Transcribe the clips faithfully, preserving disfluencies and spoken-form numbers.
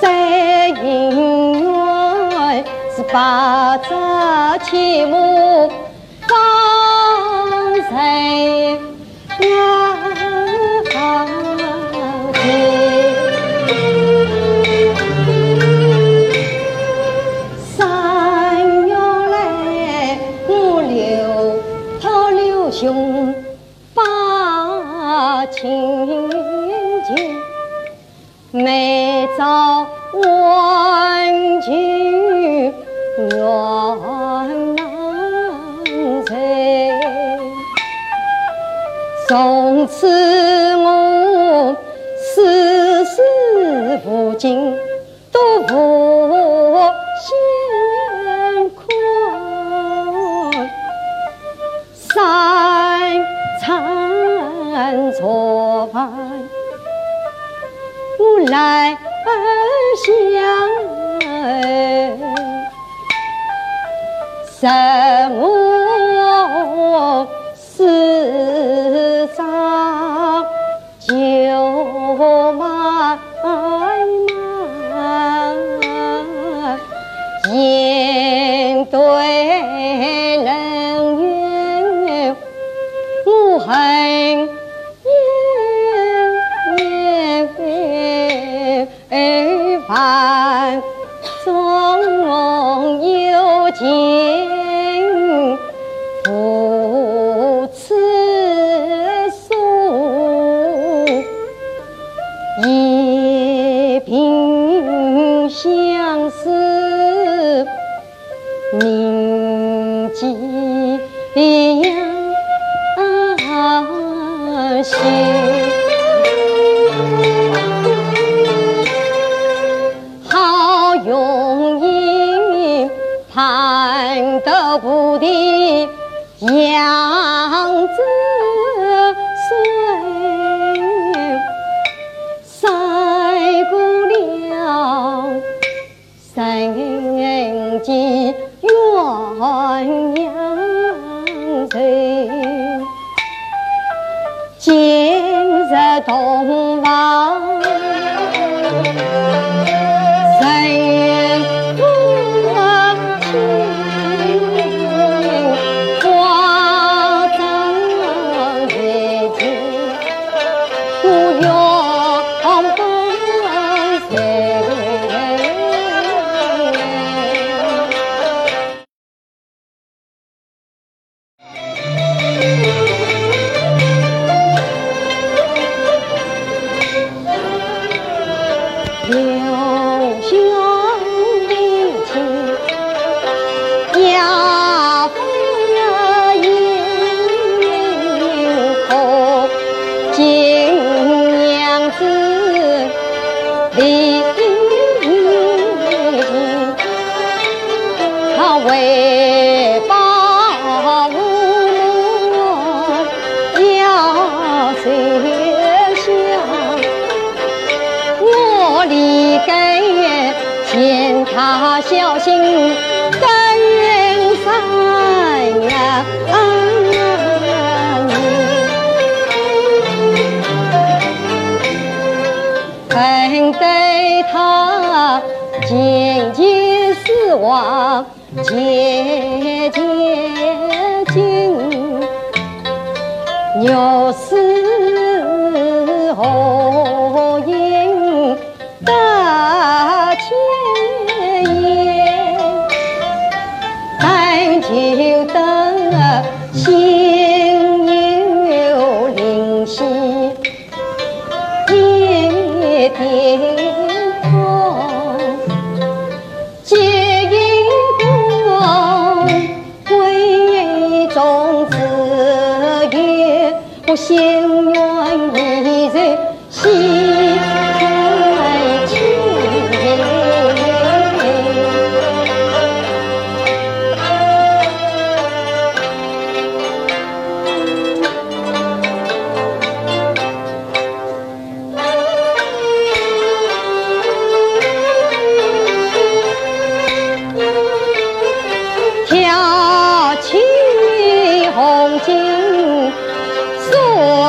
在营外是八扎起木方才两行情。三月来我留他留兄把情结。 每朝晚酒愿难醉，从此我世事无尽，都无闲困。三餐茶饭。 我来想，什么是张九妈妈？面对冷月，我恨。 盼中有情，不辞诉，一品相思铭记阳心。 盼得不得养子孙，晒过了神机鸳鸯醉，今日同房。 挑起红巾锁。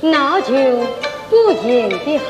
那就不见得好。